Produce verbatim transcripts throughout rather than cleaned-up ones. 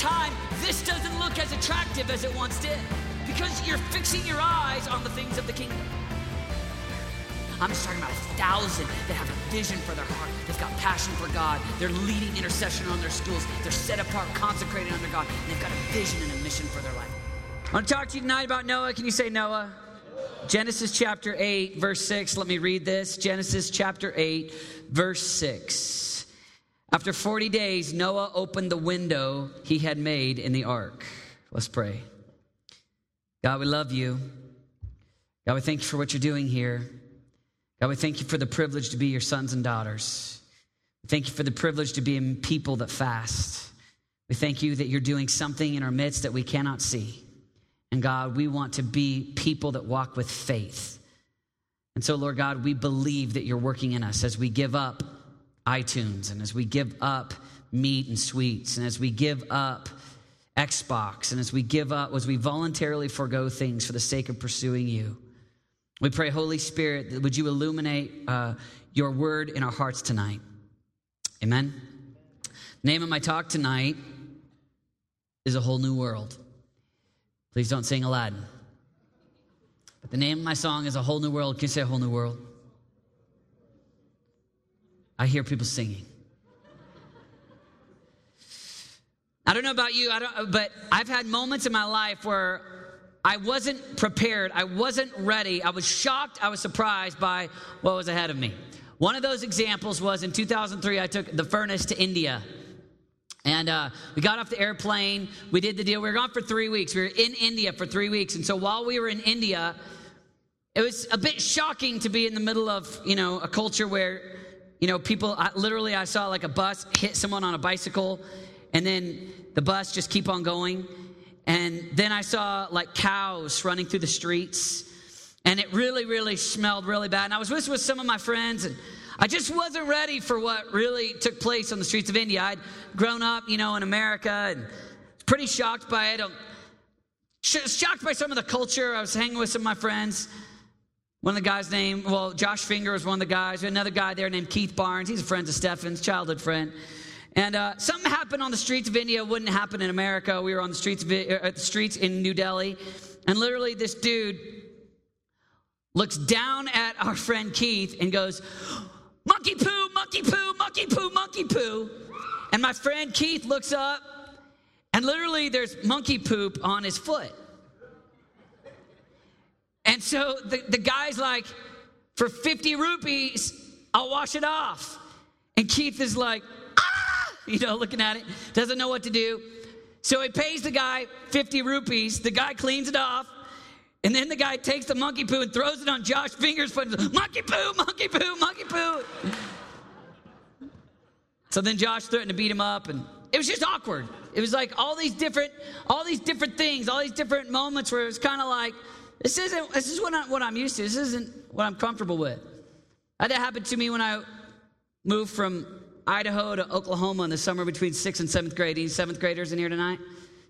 time, this doesn't look as attractive as it once did because you're fixing your eyes on the things of the kingdom. I'm just talking about a thousand that have a vision for their heart. They've got passion for God. They're leading intercession on their schools. They're set apart, consecrated under God. And they've got a vision and a mission for their life. I want to talk to you tonight about Noah. Can you say Noah? Genesis chapter eight, verse six. Let me read this. Genesis chapter eight, verse six. After forty days, Noah opened the window he had made in the ark. Let's pray. God, we love you. God, we thank you for what you're doing here. God, we thank you for the privilege to be your sons and daughters. We thank you for the privilege to be in people that fast. We thank you that you're doing something in our midst that we cannot see. And God, we want to be people that walk with faith. And so, Lord God, we believe that you're working in us as we give up iTunes and as we give up meat and sweets and as we give up Xbox and as we give up, as we voluntarily forego things for the sake of pursuing you. We pray, Holy Spirit, that would you illuminate uh, your word in our hearts tonight. Amen. The name of my talk tonight is A Whole New World. Please don't sing Aladdin. But the name of my song is A Whole New World. Can you say A Whole New World? I hear people singing. I don't know about you, I don't, but I've had moments in my life where I wasn't prepared. I wasn't ready. I was shocked. I was surprised by what was ahead of me. One of those examples was in two thousand three, I took the Furnace to India. And uh, we got off the airplane. We did the deal. We were gone for three weeks. We were in India for three weeks. And so while we were in India, it was a bit shocking to be in the middle of, you know, a culture where, you know, people, I, literally I saw like a bus hit someone on a bicycle and then the bus just keep on going. And then I saw like cows running through the streets, and it really, really smelled really bad. And I was with, with some of my friends, and I just wasn't ready for what really took place on the streets of India. I'd grown up, you know, in America, and pretty shocked by it. I'm shocked by some of the culture. I was hanging with some of my friends. One of the guys named, well, Josh Finger was one of the guys. We had another guy there named Keith Barnes. He's a friend of Stefan's, childhood friend. And uh, something happened on the streets of India, wouldn't happen in America. We were on the streets of, uh, the streets in New Delhi, and literally this dude looks down at our friend Keith and goes, "Monkey poo, monkey poo, monkey poo, monkey poo." And my friend Keith looks up, and literally there's monkey poop on his foot. And so the, the guy's like, "For fifty rupees, I'll wash it off." And Keith is like, you know, looking at it, doesn't know what to do. So he pays the guy fifty rupees. The guy cleans it off. And then the guy takes the monkey poo and throws it on Josh Finger's foot. Monkey poo, monkey poo, monkey poo. So then Josh threatened to beat him up. And it was just awkward. It was like all these different, all these different things, all these different moments where it was kind of like, this isn't, this is what, I, what I'm used to. This isn't what I'm comfortable with. That happened to me when I moved from Idaho to Oklahoma in the summer between sixth and seventh grade. Any seventh graders in here tonight?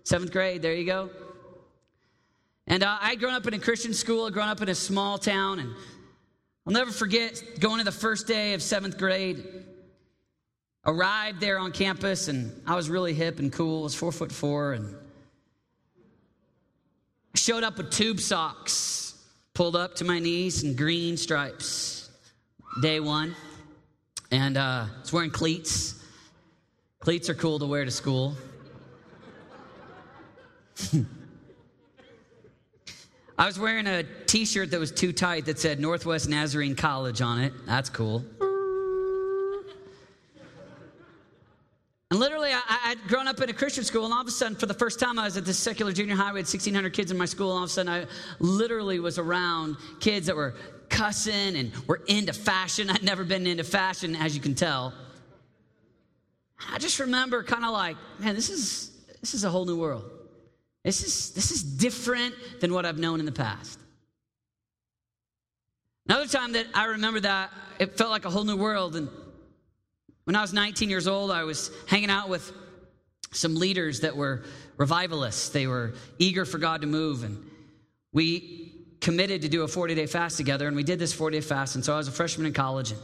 Seventh grade, there you go. And uh, I had grown up in a Christian school, grown up in a small town, and I'll never forget going to the first day of seventh grade. Arrived there on campus, and I was really hip and cool. I was four foot four, and I showed up with tube socks, pulled up to my knees, and green stripes. Day one. And uh, I was wearing cleats. Cleats are cool to wear to school. I was wearing a t-shirt that was too tight that said Northwest Nazarene College on it. That's cool. And literally, I, I'd grown up in a Christian school, and all of a sudden, for the first time, I was at this secular junior high. We had sixteen hundred kids in my school, and all of a sudden, I literally was around kids that were cussing and were into fashion. I'd never been into fashion, as you can tell. I just remember kind of like, man, this is this is a whole new world. This is this is different than what I've known in the past. Another time that I remember that, it felt like a whole new world. And when I was nineteen years old, I was hanging out with some leaders that were revivalists. They were eager for God to move, and we committed to do a forty-day fast together, and we did this forty-day fast, and so I was a freshman in college, and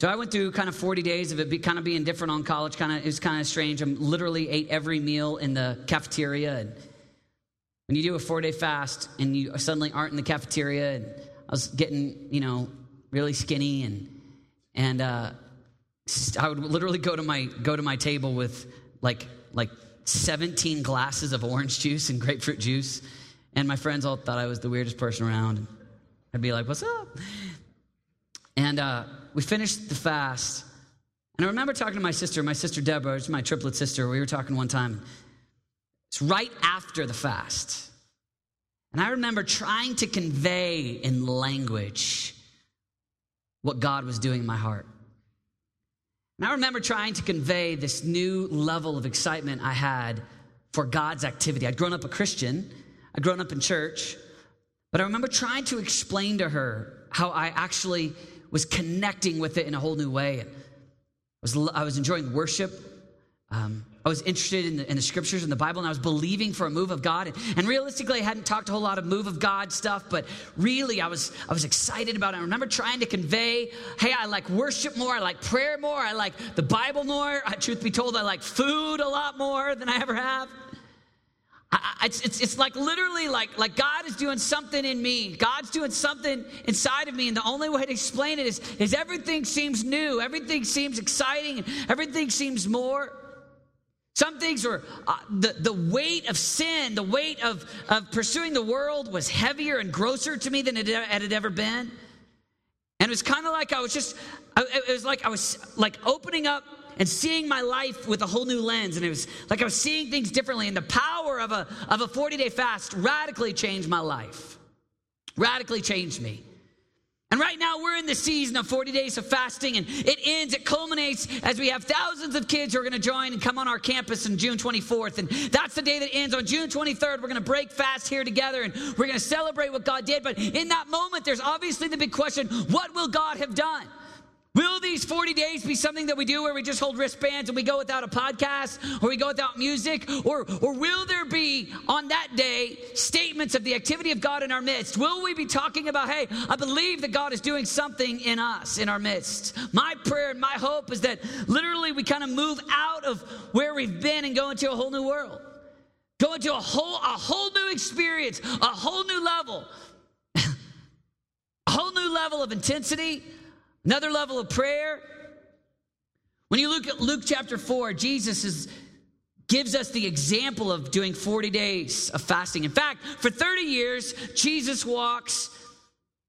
So I went through kind of forty days of it be kind of being different on college. Kind of, it was kind of strange. I literally ate every meal in the cafeteria. And when you do a four-day fast and you suddenly aren't in the cafeteria, and I was getting, you know, really skinny, and and uh, I would literally go to my go to my table with like like seventeen glasses of orange juice and grapefruit juice, and my friends all thought I was the weirdest person around. I'd be like, "What's up?" And uh, we finished the fast. And I remember talking to my sister, my sister Deborah, it's my triplet sister. We were talking one time. It's right after the fast. And I remember trying to convey in language what God was doing in my heart. And I remember trying to convey this new level of excitement I had for God's activity. I'd grown up a Christian. I'd grown up in church. But I remember trying to explain to her how I actually was connecting with it in a whole new way. I was, I was enjoying worship. Um, I was interested in the, in the scriptures and the Bible, and I was believing for a move of God. And, and realistically, I hadn't talked a whole lot of move of God stuff, but really, I was I was excited about it. I remember trying to convey, hey, I like worship more. I like prayer more. I like the Bible more. I, truth be told, I like food a lot more than I ever have. I, it's, it's it's like literally like like God is doing something in me. God's doing something inside of me, and the only way to explain it is is everything seems new, everything seems exciting, everything seems more. Some things were uh, the the weight of sin, the weight of of pursuing the world was heavier and grosser to me than it had it ever been, and it was kind of like I was just I, it was like I was like opening up. And seeing my life with a whole new lens. And it was like I was seeing things differently. And the power of a of a forty-day fast radically changed my life. Radically changed me. And right now we're in the season of forty days of fasting. And it ends, it culminates as we have thousands of kids who are going to join and come on our campus on June twenty-fourth. And that's the day that ends. On June twenty-third, we're going to break fast here together. And we're going to celebrate what God did. But in that moment, there's obviously the big question, what will God have done? Will these forty days be something that we do where we just hold wristbands and we go without a podcast or we go without music? Or, or will there be on that day statements of the activity of God in our midst? Will we be talking about, hey, I believe that God is doing something in us, in our midst? My prayer and my hope is that literally we kind of move out of where we've been and go into a whole new world. Go into a whole, a whole new experience, a whole new level, a whole new level of intensity. Another level of prayer. When you look at Luke chapter four, Jesus is, gives us the example of doing forty days of fasting. In fact, for thirty years, Jesus walks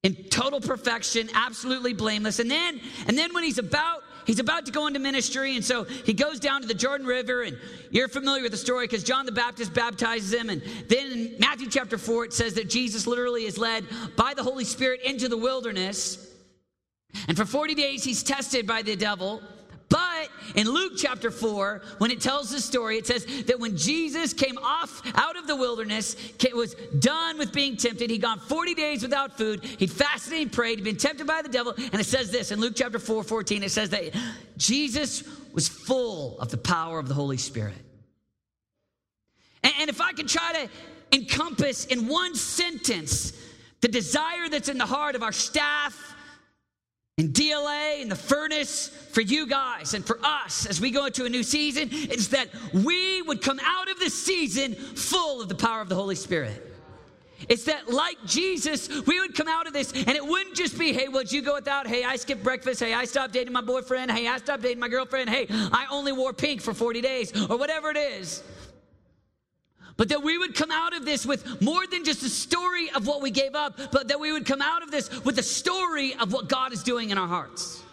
in total perfection, absolutely blameless. And then, and then when he's about He's about to go into ministry, and so he goes down to the Jordan River, and you're familiar with the story because John the Baptist baptizes him, and then in Matthew chapter four, it says that Jesus literally is led by the Holy Spirit into the wilderness. And for forty days, he's tested by the devil. But in Luke chapter four, when it tells the story, it says that when Jesus came off out of the wilderness, was done with being tempted. He'd gone forty days without food. He'd fasted and prayed. He'd been tempted by the devil. And it says this in Luke chapter four fourteen, it says that Jesus was full of the power of the Holy Spirit. And, and if I could try to encompass in one sentence the desire that's in the heart of our staff, and D L A and the Furnace for you guys and for us as we go into a new season is that we would come out of this season full of the power of the Holy Spirit. It's that like Jesus, we would come out of this and it wouldn't just be, hey, what'd you go without? Hey, I skipped breakfast. Hey, I stopped dating my boyfriend. Hey, I stopped dating my girlfriend. Hey, I only wore pink for forty days or whatever it is. But that we would come out of this with more than just a story of what we gave up, but that we would come out of this with a story of what God is doing in our hearts.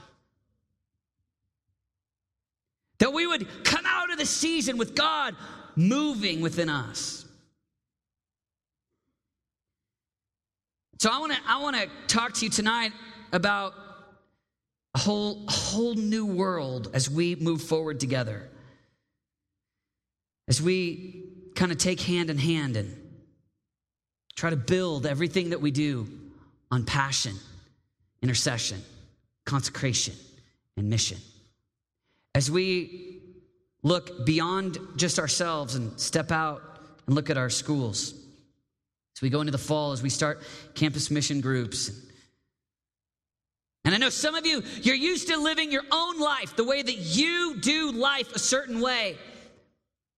That we would come out of the season with God moving within us. So I want to I want to talk to you tonight about a whole whole new world as we move forward together. As we kind of take hand in hand and try to build everything that we do on passion, intercession, consecration, and mission. As we look beyond just ourselves and step out and look at our schools, as we go into the fall, as we start campus mission groups, And I know some of you, you're used to living your own life, the way that you do life a certain way.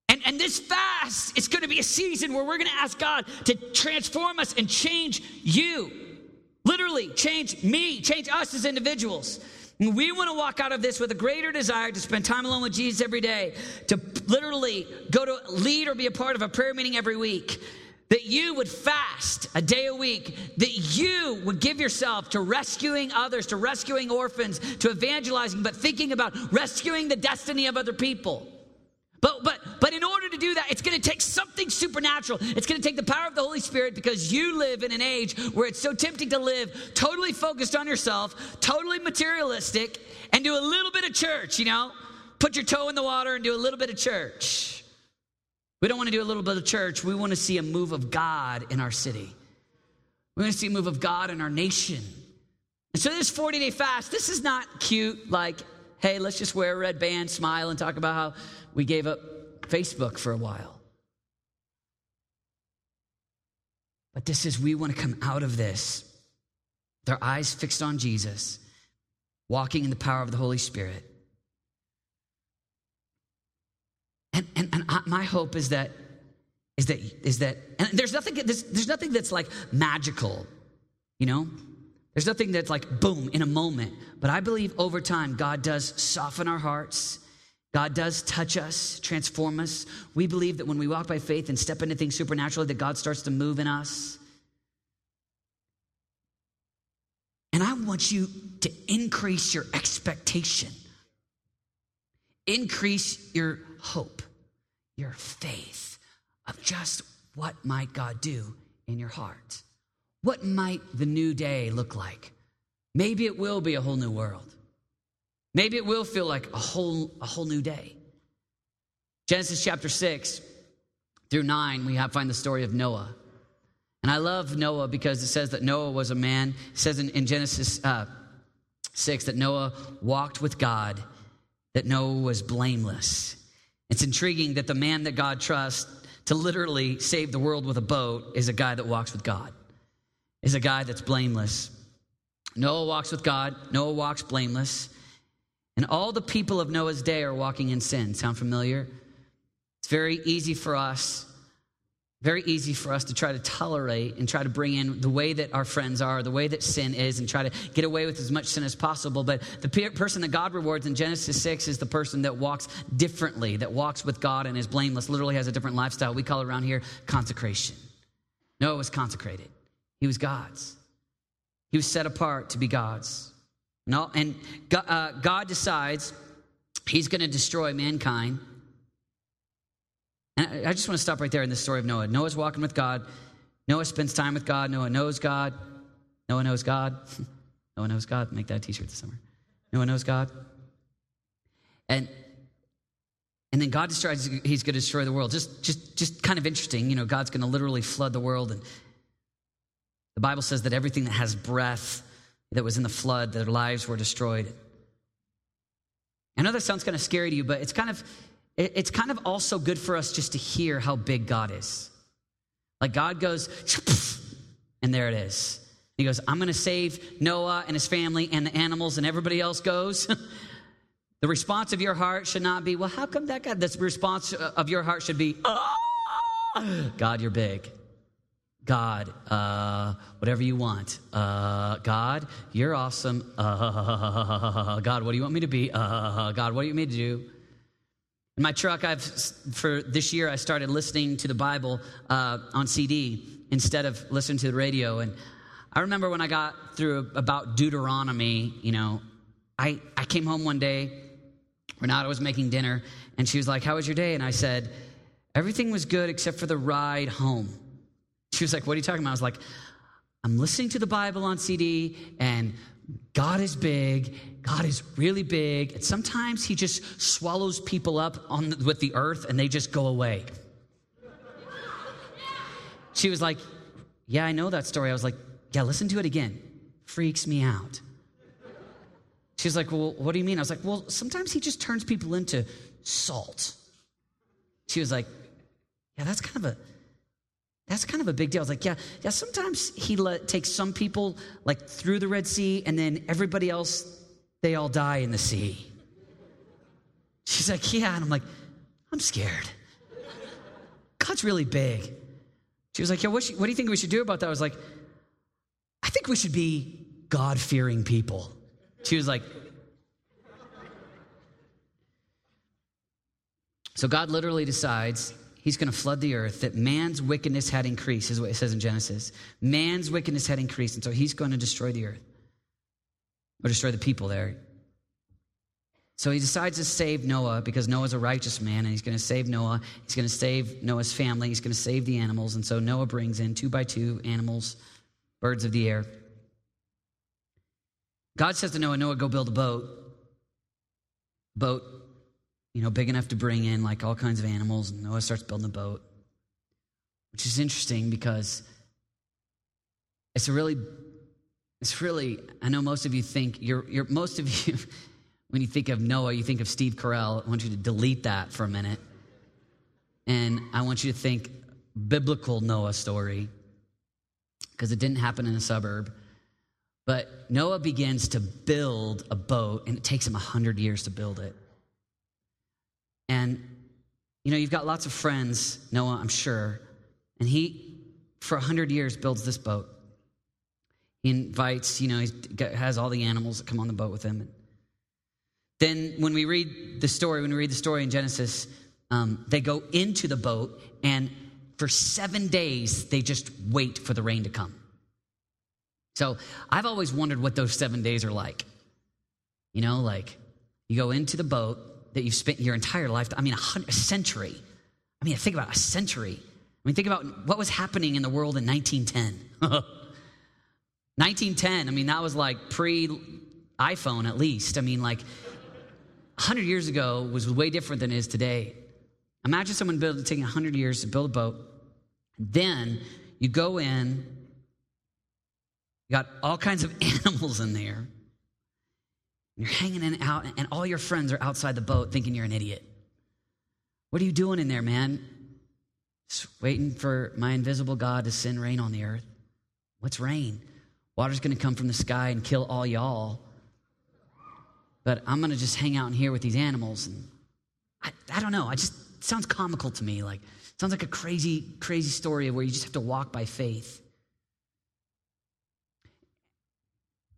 And, and this fast, it's going to be a season where we're going to ask God to transform us and change you. Literally, change me, change us as individuals. And we want to walk out of this with a greater desire to spend time alone with Jesus every day, to literally go to lead or be a part of a prayer meeting every week. That you would fast a day a week, that you would give yourself to rescuing others, to rescuing orphans, to evangelizing, but thinking about rescuing the destiny of other people. But but but in order to do that, it's going to take something supernatural. It's going to take the power of the Holy Spirit, because you live in an age where it's so tempting to live totally focused on yourself, totally materialistic, and do a little bit of church, you know? Put your toe in the water and do a little bit of church. We don't want to do a little bit of church. We want to see a move of God in our city. We want to see a move of God in our nation. And so this forty-day fast, this is not cute, like, hey, let's just wear a red band, smile, and talk about how we gave up Facebook for a while. But this is, we want to come out of this with our eyes fixed on Jesus, walking in the power of the Holy Spirit. And, and, and I, my hope is that, is that, is that, and there's nothing, there's, there's nothing that's like magical, you know? There's nothing that's like, boom, in a moment. But I believe over time, God does soften our hearts. God does touch us, transform us. We believe that when we walk by faith and step into things supernaturally, that God starts to move in us. And I want you to increase your expectation. Increase your hope. Your faith of just what might God do in your heart. What might the new day look like? Maybe it will be a whole new world. Maybe it will feel like a whole, a whole new day. Genesis chapter six through nine, we have, find the story of Noah. And I love Noah because it says that Noah was a man. It says in, in Genesis uh, six that Noah walked with God, that Noah was blameless. It's intriguing that the man that God trusts to literally save the world with a boat is a guy that walks with God, is a guy that's blameless. Noah walks with God. Noah walks blameless. And all the people of Noah's day are walking in sin. Sound familiar? It's very easy for us, very easy for us to try to tolerate and try to bring in the way that our friends are, the way that sin is, and try to get away with as much sin as possible. But the person that God rewards in Genesis six is the person that walks differently, that walks with God and is blameless, literally has a different lifestyle. We call it around here consecration. Noah was consecrated. He was God's. He was set apart to be God's. No, and God, uh, God decides he's going to destroy mankind. And I just want to stop right there in the story of Noah. Noah's walking with God. Noah spends time with God. Noah knows God. Noah knows God. Noah knows God. Make that a t-shirt this summer. Noah knows God. And and then God decides he's going to destroy the world. Just, just, just kind of interesting. You know, God's going to literally flood the world. And the Bible says that everything that has breath that was in the flood, their lives were destroyed. I know that sounds kind of scary to you, but it's kind of, it's kind of also good for us just to hear how big God is. Like God goes, and there it is. He goes, I'm going to save Noah and his family and the animals, and everybody else goes. The response of your heart should not be, well, how come that guy? The response of your heart should be, oh, God, you're big. God, uh, whatever you want. Uh, God, you're awesome. Uh, God, what do you want me to be? Uh, God, what do you want me to do? In my truck, I've for this year, I started listening to the Bible uh, on C D instead of listening to the radio. And I remember when I got through about Deuteronomy, you know, I, I came home one day, Renata was making dinner, and she was like, how was your day? And I said, everything was good except for the ride home. She was like, what are you talking about? I was like, I'm listening to the Bible on C D, and God is big. God is really big. And sometimes he just swallows people up on the, with the earth, and they just go away. She was like, yeah, I know that story. I was like, yeah, listen to it again. Freaks me out. She was like, well, what do you mean? I was like, well, sometimes he just turns people into salt. She was like, yeah, that's kind of a, That's kind of a big deal. I was like, yeah, yeah. Sometimes he let, takes some people like through the Red Sea, and then everybody else, they all die in the sea. She's like, yeah. And I'm like, I'm scared. God's really big. She was like, yeah, what, should, what do you think we should do about that? I was like, I think we should be God-fearing people. She was like. So God literally decides he's going to flood the earth, that man's wickedness had increased, is what it says in Genesis. Man's wickedness had increased, and so he's going to destroy the earth, or destroy the people there. So he decides to save Noah, because Noah's a righteous man, and he's going to save Noah. He's going to save Noah's family. He's going to save the animals, and so Noah brings in two by two animals, birds of the air. God says to Noah, Noah, go build a boat. Boat, you know, big enough to bring in like all kinds of animals. And Noah starts building a boat, which is interesting because it's a really, it's really, I know most of you think, you're, you're most of you, when you think of Noah, you think of Steve Carell. I want you to delete that for a minute. And I want you to think biblical Noah story, because it didn't happen in a suburb. But Noah begins to build a boat, and it takes him one hundred years to build it. And, you know, you've got lots of friends, Noah, I'm sure. And he, for one hundred years, builds this boat. He invites, you know, he has all the animals that come on the boat with him. Then when we read the story, when we read the story in Genesis, um, they go into the boat, and for seven days, they just wait for the rain to come. So I've always wondered what those seven days are like. You know, like you go into the boat that you've spent your entire life, I mean, a, a century. I mean, think about a century. I mean, think about what was happening in the world in nineteen ten. nineteen ten, I mean, that was like pre-iPhone at least. I mean, like one hundred years ago was way different than it is today. Imagine someone building, taking one hundred years to build a boat. Then you go in. You got all kinds of animals in there. You're hanging in out, and all your friends are outside the boat thinking you're an idiot. What are you doing in there, man? Just waiting for my invisible God to send rain on the earth. What's rain? Water's going to come from the sky and kill all y'all. But I'm going to just hang out in here with these animals. And I, I don't know. I just, it sounds comical to me. Like, it sounds like a crazy, crazy story where you just have to walk by faith.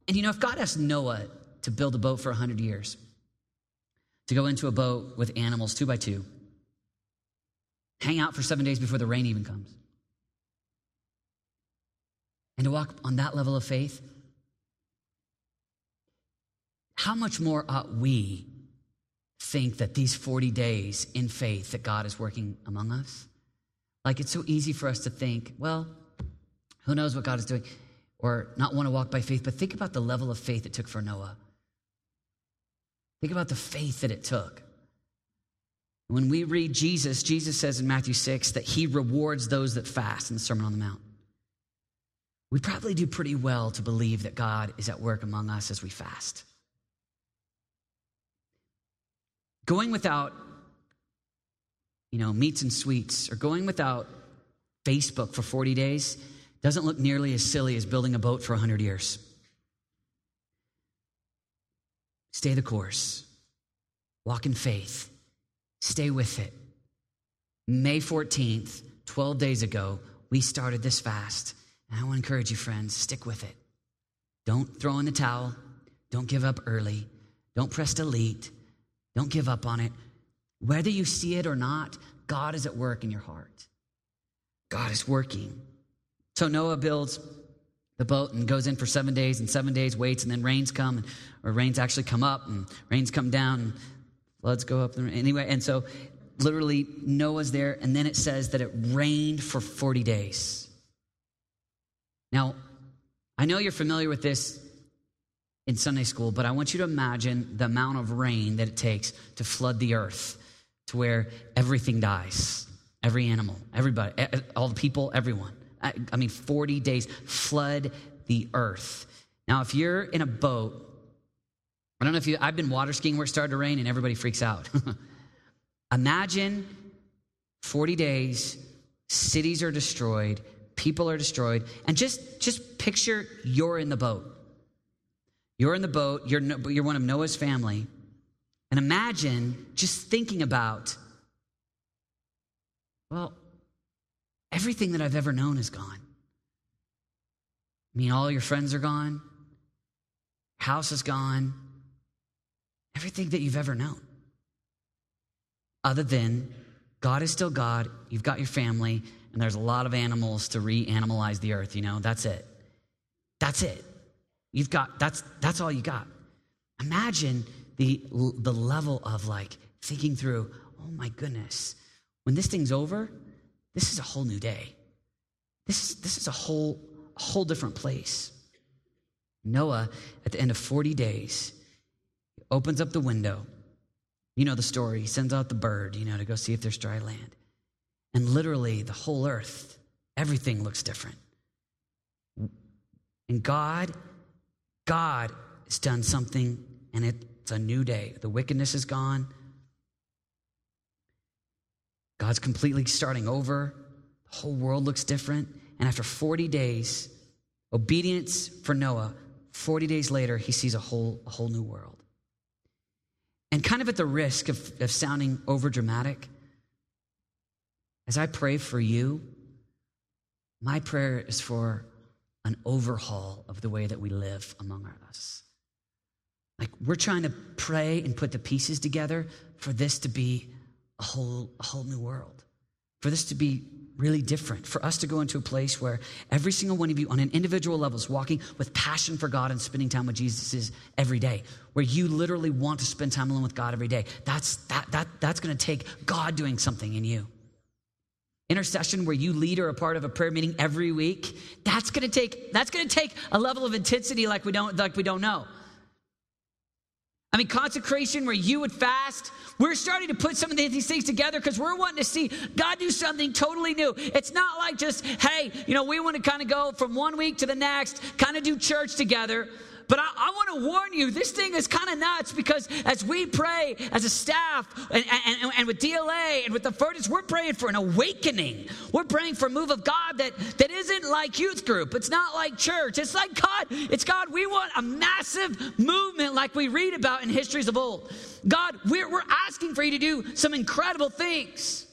And, you know, if God asked Noah to build a boat for one hundred years, to go into a boat with animals two by two, hang out for seven days before the rain even comes, and to walk on that level of faith, how much more ought we think that these forty days in faith that God is working among us? Like, it's so easy for us to think, well, who knows what God is doing? Or not want to walk by faith, but think about the level of faith it took for Noah. Think about the faith that it took. When we read Jesus, Jesus says in Matthew six that he rewards those that fast in the Sermon on the Mount. We probably do pretty well to believe that God is at work among us as we fast. Going without, you know, meats and sweets, or going without Facebook for forty days doesn't look nearly as silly as building a boat for one hundred years. Stay the course. Walk in faith. Stay with it. May fourteenth, twelve days ago, we started this fast. And I want to encourage you, friends, stick with it. Don't throw in the towel. Don't give up early. Don't press delete. Don't give up on it. Whether you see it or not, God is at work in your heart. God is working. So Noah builds the boat and goes in for seven days, and seven days waits, and then rains come, and, or rains actually come up, and rains come down, and floods go up. Anyway, and so literally Noah's there, and then it says that it rained for forty days. Now, I know you're familiar with this in Sunday school, but I want you to imagine the amount of rain that it takes to flood the earth to where everything dies, every animal, everybody, all the people, everyone. I mean, forty days, flood the earth. Now, if you're in a boat, I don't know if you, I've been water skiing where it started to rain and everybody freaks out. Imagine forty days, Cities are destroyed. People are destroyed. And just, just picture you're in the boat. You're in the boat. You're, you're one of Noah's family. And imagine just thinking about, well, everything that I've ever known is gone. I mean, all your friends are gone. House is gone. Everything that you've ever known. Other than God is still God. You've got your family. And there's a lot of animals to reanimalize the earth, you know. That's it. That's it. You've got, that's that's all you got. Imagine the the level of like thinking through, oh my goodness, when this thing's over, this is a whole new day. This is, this is a whole, a whole different place. Noah, at the end of forty days, opens up the window. You know the story. He sends out the bird, you know, to go see if there's dry land. And literally the whole earth, everything looks different. And God, God has done something, and it's a new day. The wickedness is gone. God's completely starting over. The whole world looks different. And after forty days, obedience for Noah, forty days later, he sees a whole, a whole new world. And kind of at the risk of, of sounding over dramatic, as I pray for you, my prayer is for an overhaul of the way that we live among us. Like, we're trying to pray and put the pieces together for this to be a whole, a whole new world, for this to be really different, for us to go into a place where every single one of you on an individual level is walking with passion for God and spending time with Jesus every day, where you literally want to spend time alone with God every day. That's, that, that, that's going to take God doing something in you. Intercession, where you lead or a part of a prayer meeting every week, that's going to take that's going to take a level of intensity like we don't like we don't know. I mean, consecration, where you would fast. We're starting to put some of these things together because we're wanting to see God do something totally new. It's not like just, hey, you know, we want to kind of go from one week to the next, kind of do church together. But I, I want to warn you, this thing is kind of nuts, because as we pray as a staff and, and, and with D L A and with the Furnace, we're praying for an awakening. We're praying for a move of God that, that isn't like youth group. It's not like church. It's like God. It's God. We want a massive movement like we read about in histories of old. God, we're, we're asking for you to do some incredible things.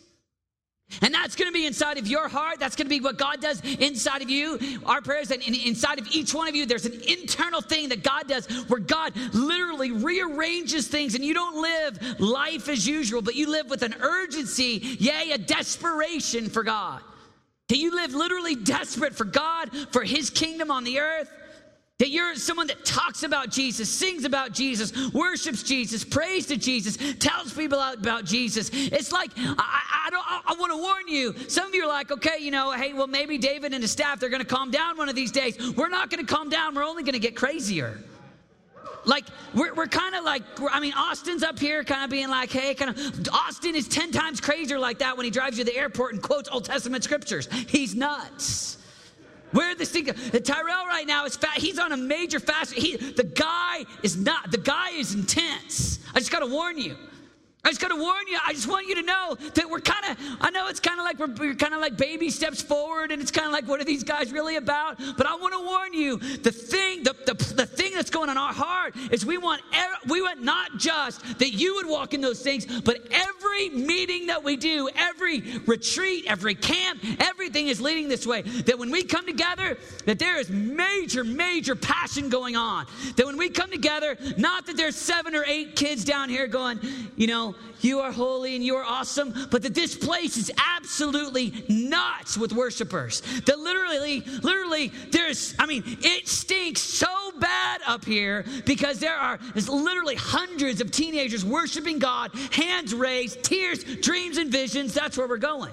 And that's going to be inside of your heart. That's going to be what God does inside of you. Our prayers that inside of each one of you, there's an internal thing that God does where God literally rearranges things, and you don't live life as usual, but you live with an urgency, yay, a desperation for God. That you live literally desperate for God, for his kingdom on the earth. That you're someone that talks about Jesus, sings about Jesus, worships Jesus, prays to Jesus, tells people about Jesus. It's like, I, I don't. I, I want to warn you. Some of you are like, okay, you know, hey, well, maybe David and his staff, they're going to calm down one of these days. We're not going to calm down. We're only going to get crazier. Like, we're, we're kind of like, I mean, Austin's up here kind of being like, hey, kind of, Austin is ten times crazier like that when he drives you to the airport and quotes Old Testament scriptures. He's nuts. Where this thing, Tyrell right now is fat. He's on a major fast. He, the guy is not, the guy is intense. I just got to warn you. I just got to warn you. I just want you to know that we're kind of, I know it's kind of like, we're, we're kind of like baby steps forward, and it's kind of like, what are these guys really about? But I want to warn you, the thing, the, the, the thing that's going on in our heart is we want, we want not just that you would walk in those things, but every meeting that we do, every retreat, every camp, everything is leading this way. That when we come together, that there is major, major passion going on. That when we come together, not that there's seven or eight kids down here going, you know, you are holy and you are awesome, but that this place is absolutely nuts with worshipers. That literally, literally, there's, I mean, it stinks so bad up here because there are literally hundreds of teenagers worshiping God, hands raised, tears, dreams, and visions. That's where we're going.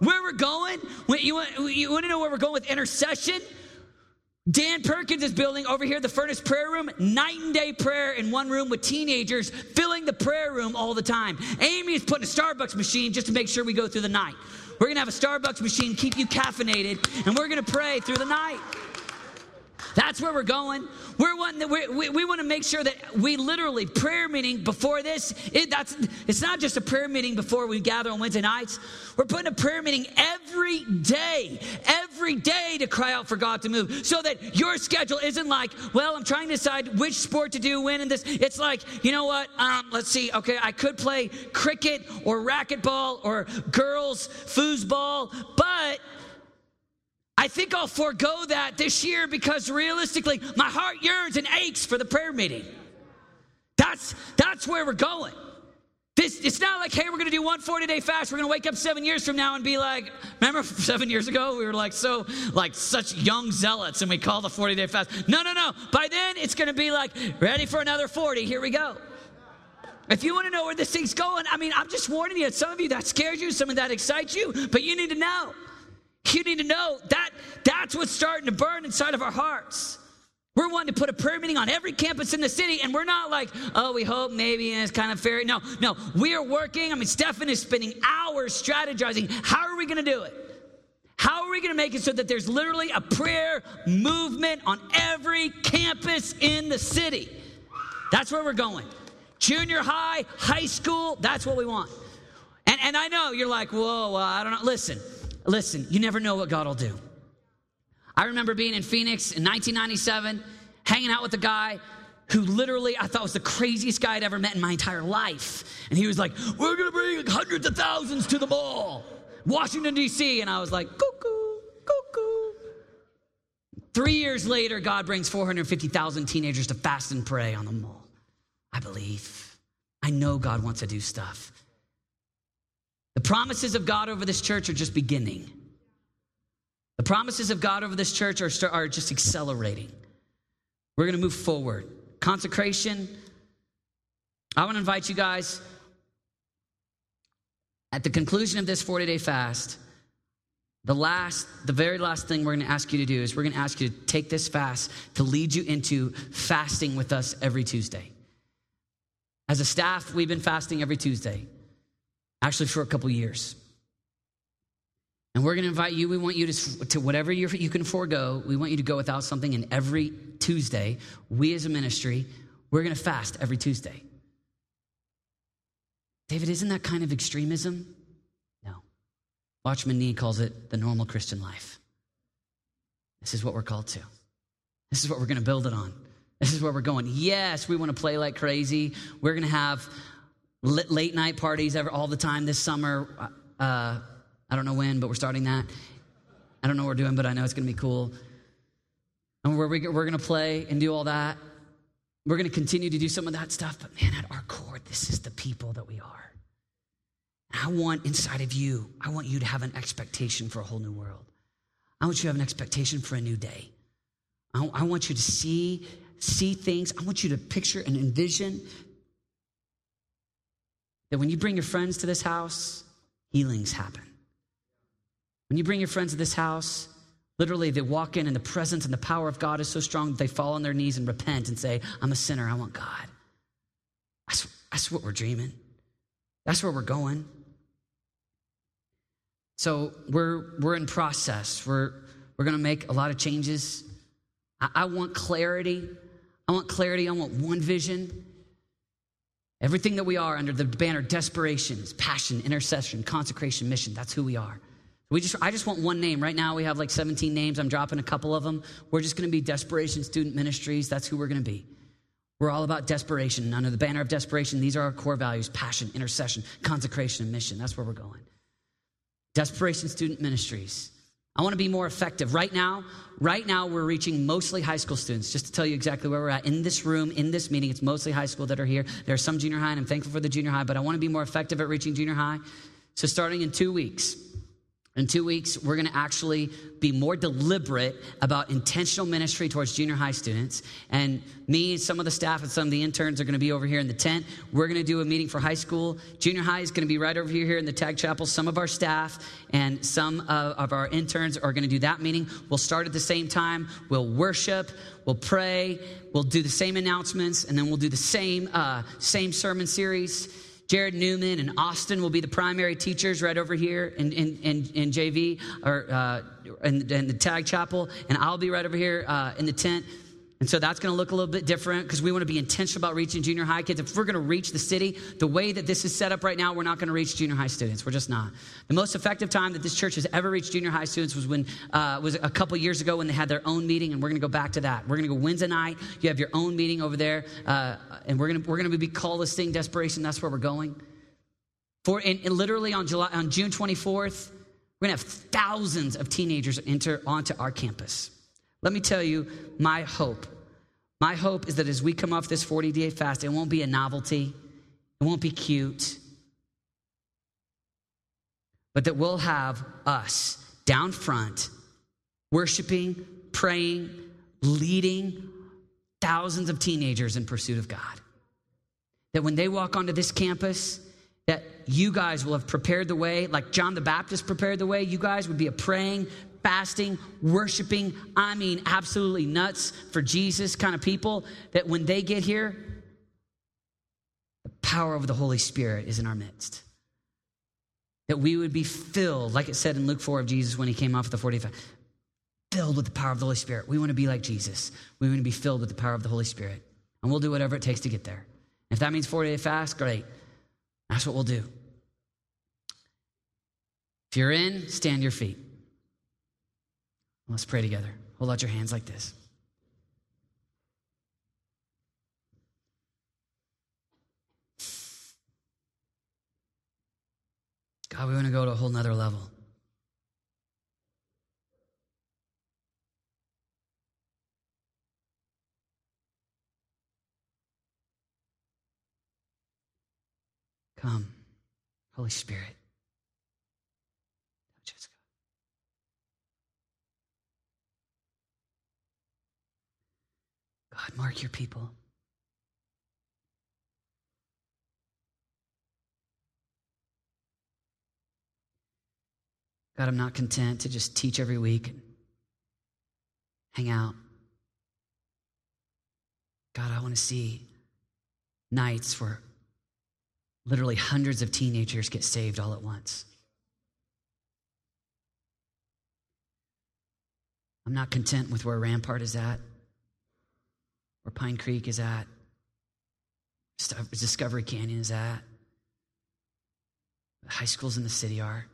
Where we're going, you want, you want to know where we're going with intercession? Dan Perkins is building over here the Furnace prayer room, night and day prayer in one room with teenagers filling the prayer room all the time. Amy is putting a Starbucks machine just to make sure we go through the night. We're going to have a Starbucks machine, keep you caffeinated, and we're going to pray through the night. That's where we're going. We're one that we're, we we want to make sure that we literally prayer meeting before this. It, that's it's not just a prayer meeting before we gather on Wednesday nights. We're putting a prayer meeting every day, every day to cry out for God to move, so that your schedule isn't like, well, I'm trying to decide which sport to do when and this. It's like, you know what? Um, let's see. Okay, I could play cricket or racquetball or girls foosball, but I think I'll forego that this year because realistically, my heart yearns and aches for the prayer meeting. That's that's where we're going. This It's not like, hey, we're going to do one forty-day fast. We're going to wake up seven years from now and be like, remember seven years ago, we were like so, like such young zealots and we call the forty-day fast. No, no, no. By then, it's going to be like, ready for another forty. Here we go. If you want to know where this thing's going, I mean, I'm just warning you. Some of you, that scares you. Some of that excites you. But you need to know. You need to know that that's what's starting to burn inside of our hearts. We're wanting to put a prayer meeting on every campus in the city, and we're not like, oh, we hope maybe, and it's kind of fair. No, no, we are working. I mean, Stefan is spending hours strategizing. How are we going to do it? How are we going to make it so that there's literally a prayer movement on every campus in the city? That's where we're going. Junior high, high school, that's what we want. And, and I know you're like, whoa, uh, I don't know. Listen. Listen, you never know what God will do. I remember being in Phoenix in nineteen ninety-seven, hanging out with a guy who literally I thought was the craziest guy I'd ever met in my entire life. And he was like, we're going to bring hundreds of thousands to the mall, Washington, D C. And I was like, cuckoo, cuckoo. Three years later, God brings four hundred fifty thousand teenagers to fast and pray on the mall. I believe. I know God wants to do stuff. The promises of God over this church are just beginning. The promises of God over this church are, are just accelerating. We're going to move forward. Consecration. I want to invite you guys, at the conclusion of this forty-day fast, the last, the very last thing we're going to ask you to do is we're going to ask you to take this fast to lead you into fasting with us every Tuesday. As a staff, we've been fasting every Tuesday. Actually, for a couple years. And we're going to invite you. We want you to, to whatever you you can forego, we want you to go without something. And every Tuesday, we as a ministry, we're going to fast every Tuesday. David, isn't that kind of extremism? No. Watchman Nee calls it the normal Christian life. This is what we're called to. This is what we're going to build it on. This is where we're going. Yes, we want to play like crazy. We're going to have late night parties ever, all the time this summer. Uh, I don't know when, but we're starting that. I don't know what we're doing, but I know it's going to be cool. And we're, we're going to play and do all that. We're going to continue to do some of that stuff. But man, at our core, this is the people that we are. And I want inside of you, I want you to have an expectation for a whole new world. I want you to have an expectation for a new day. I, I want you to see, see things. I want you to picture and envision that when you bring your friends to this house, healings happen. When you bring your friends to this house, literally they walk in and the presence and the power of God is so strong that they fall on their knees and repent and say, I'm a sinner, I want God. That's, that's what we're dreaming. That's where we're going. So we're we're in process. We're we're gonna make a lot of changes. I, I want clarity. I want clarity, I want one vision. Everything that we are under the banner, desperation, passion, intercession, consecration, mission, that's who we are. We just, I just want one name. Right now we have like seventeen names. I'm dropping a couple of them. We're just going to be Desperation Student Ministries. That's who we're going to be. We're all about desperation. Under the banner of desperation, these are our core values, passion, intercession, consecration, and mission. That's where we're going. Desperation Student Ministries. I want to be more effective. Right now, right now we're reaching mostly high school students. Just to tell you exactly where we're at. In this room, in this meeting, it's mostly high school that are here. There are some junior high, and I'm thankful for the junior high, but I want to be more effective at reaching junior high. So starting in two weeks, in two weeks, we're going to actually be more deliberate about intentional ministry towards junior high students. And me, some of the staff, and some of the interns are going to be over here in the tent. We're going to do a meeting for high school. Junior high is going to be right over here, here in the Tag Chapel. Some of our staff and some of our interns are going to do that meeting. We'll start at the same time. We'll worship. We'll pray. We'll do the same announcements. And then we'll do the same, uh, same sermon series. Jared Newman and Austin will be the primary teachers right over here in, in, in, in J V or uh, in, in the Tag Chapel. And I'll be right over here uh, in the tent. And so that's going to look a little bit different because we want to be intentional about reaching junior high kids. If we're going to reach the city, the way that this is set up right now, we're not going to reach junior high students. We're just not. The most effective time that this church has ever reached junior high students was when uh, was a couple years ago when they had their own meeting, and we're going to go back to that. We're going to go Wednesday night. You have your own meeting over there, uh, and we're going to we're going to be call this thing Desperation. That's where we're going. For and, and literally on July on June twenty-fourth, we're going to have thousands of teenagers enter onto our campus. Let me tell you, my hope, my hope is that as we come off this forty-day fast, it won't be a novelty, it won't be cute, but that we'll have us down front, worshiping, praying, leading thousands of teenagers in pursuit of God. That when they walk onto this campus, that you guys will have prepared the way, like John the Baptist prepared the way. You guys would be a praying, fasting, worshiping, I mean, absolutely nuts for Jesus kind of people, that when they get here, the power of the Holy Spirit is in our midst. That we would be filled, like it said in Luke four of Jesus when he came off the forty-five, filled with the power of the Holy Spirit. We want to be like Jesus. We want to be filled with the power of the Holy Spirit. And we'll do whatever it takes to get there. If that means forty-day fast, great. That's what we'll do. If you're in, stand to your feet. Let's pray together. Hold out your hands like this. God, we want to go to a whole nother level. Come, Holy Spirit. God, mark your people. God, I'm not content to just teach every week and hang out. God, I want to see nights where literally hundreds of teenagers get saved all at once. I'm not content with where Rampart is at, where Pine Creek is at, Discovery Canyon is at, the high schools in the city are,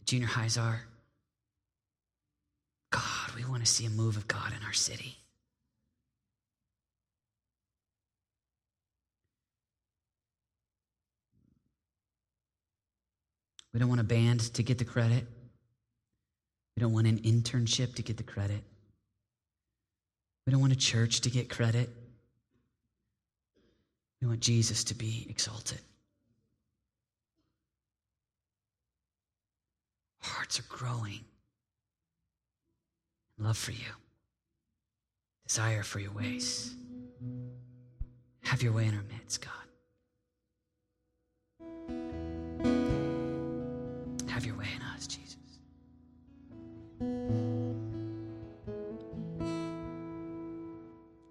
the junior highs are. God, we want to see a move of God in our city. We don't want a band to get the credit. We don't want an internship to get the credit. We don't want a church to get credit. We want Jesus to be exalted. Our hearts are growing. Love for you. Desire for your ways. Have your way in our midst, God. Have your way in us, Jesus.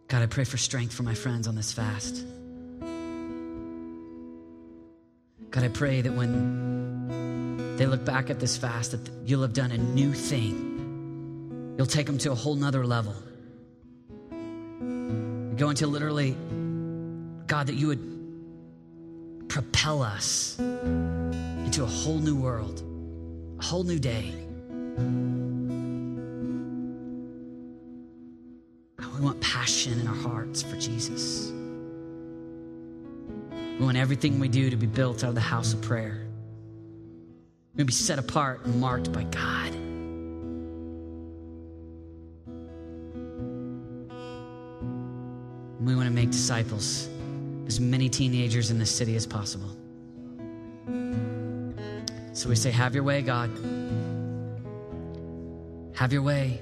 God, I pray for strength for my friends on this fast. God, I pray that when they look back at this fast, that you'll have done a new thing. You'll take them to a whole nother level. Go into literally, God, that you would propel us into a whole new world, a whole new day. We want passion in our hearts for Jesus. We want everything we do to be built out of the house of prayer. We want to be set apart and marked by God. And we want to make disciples, as many teenagers in this city as possible. So we say, have your way, God. Have your way.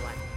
life.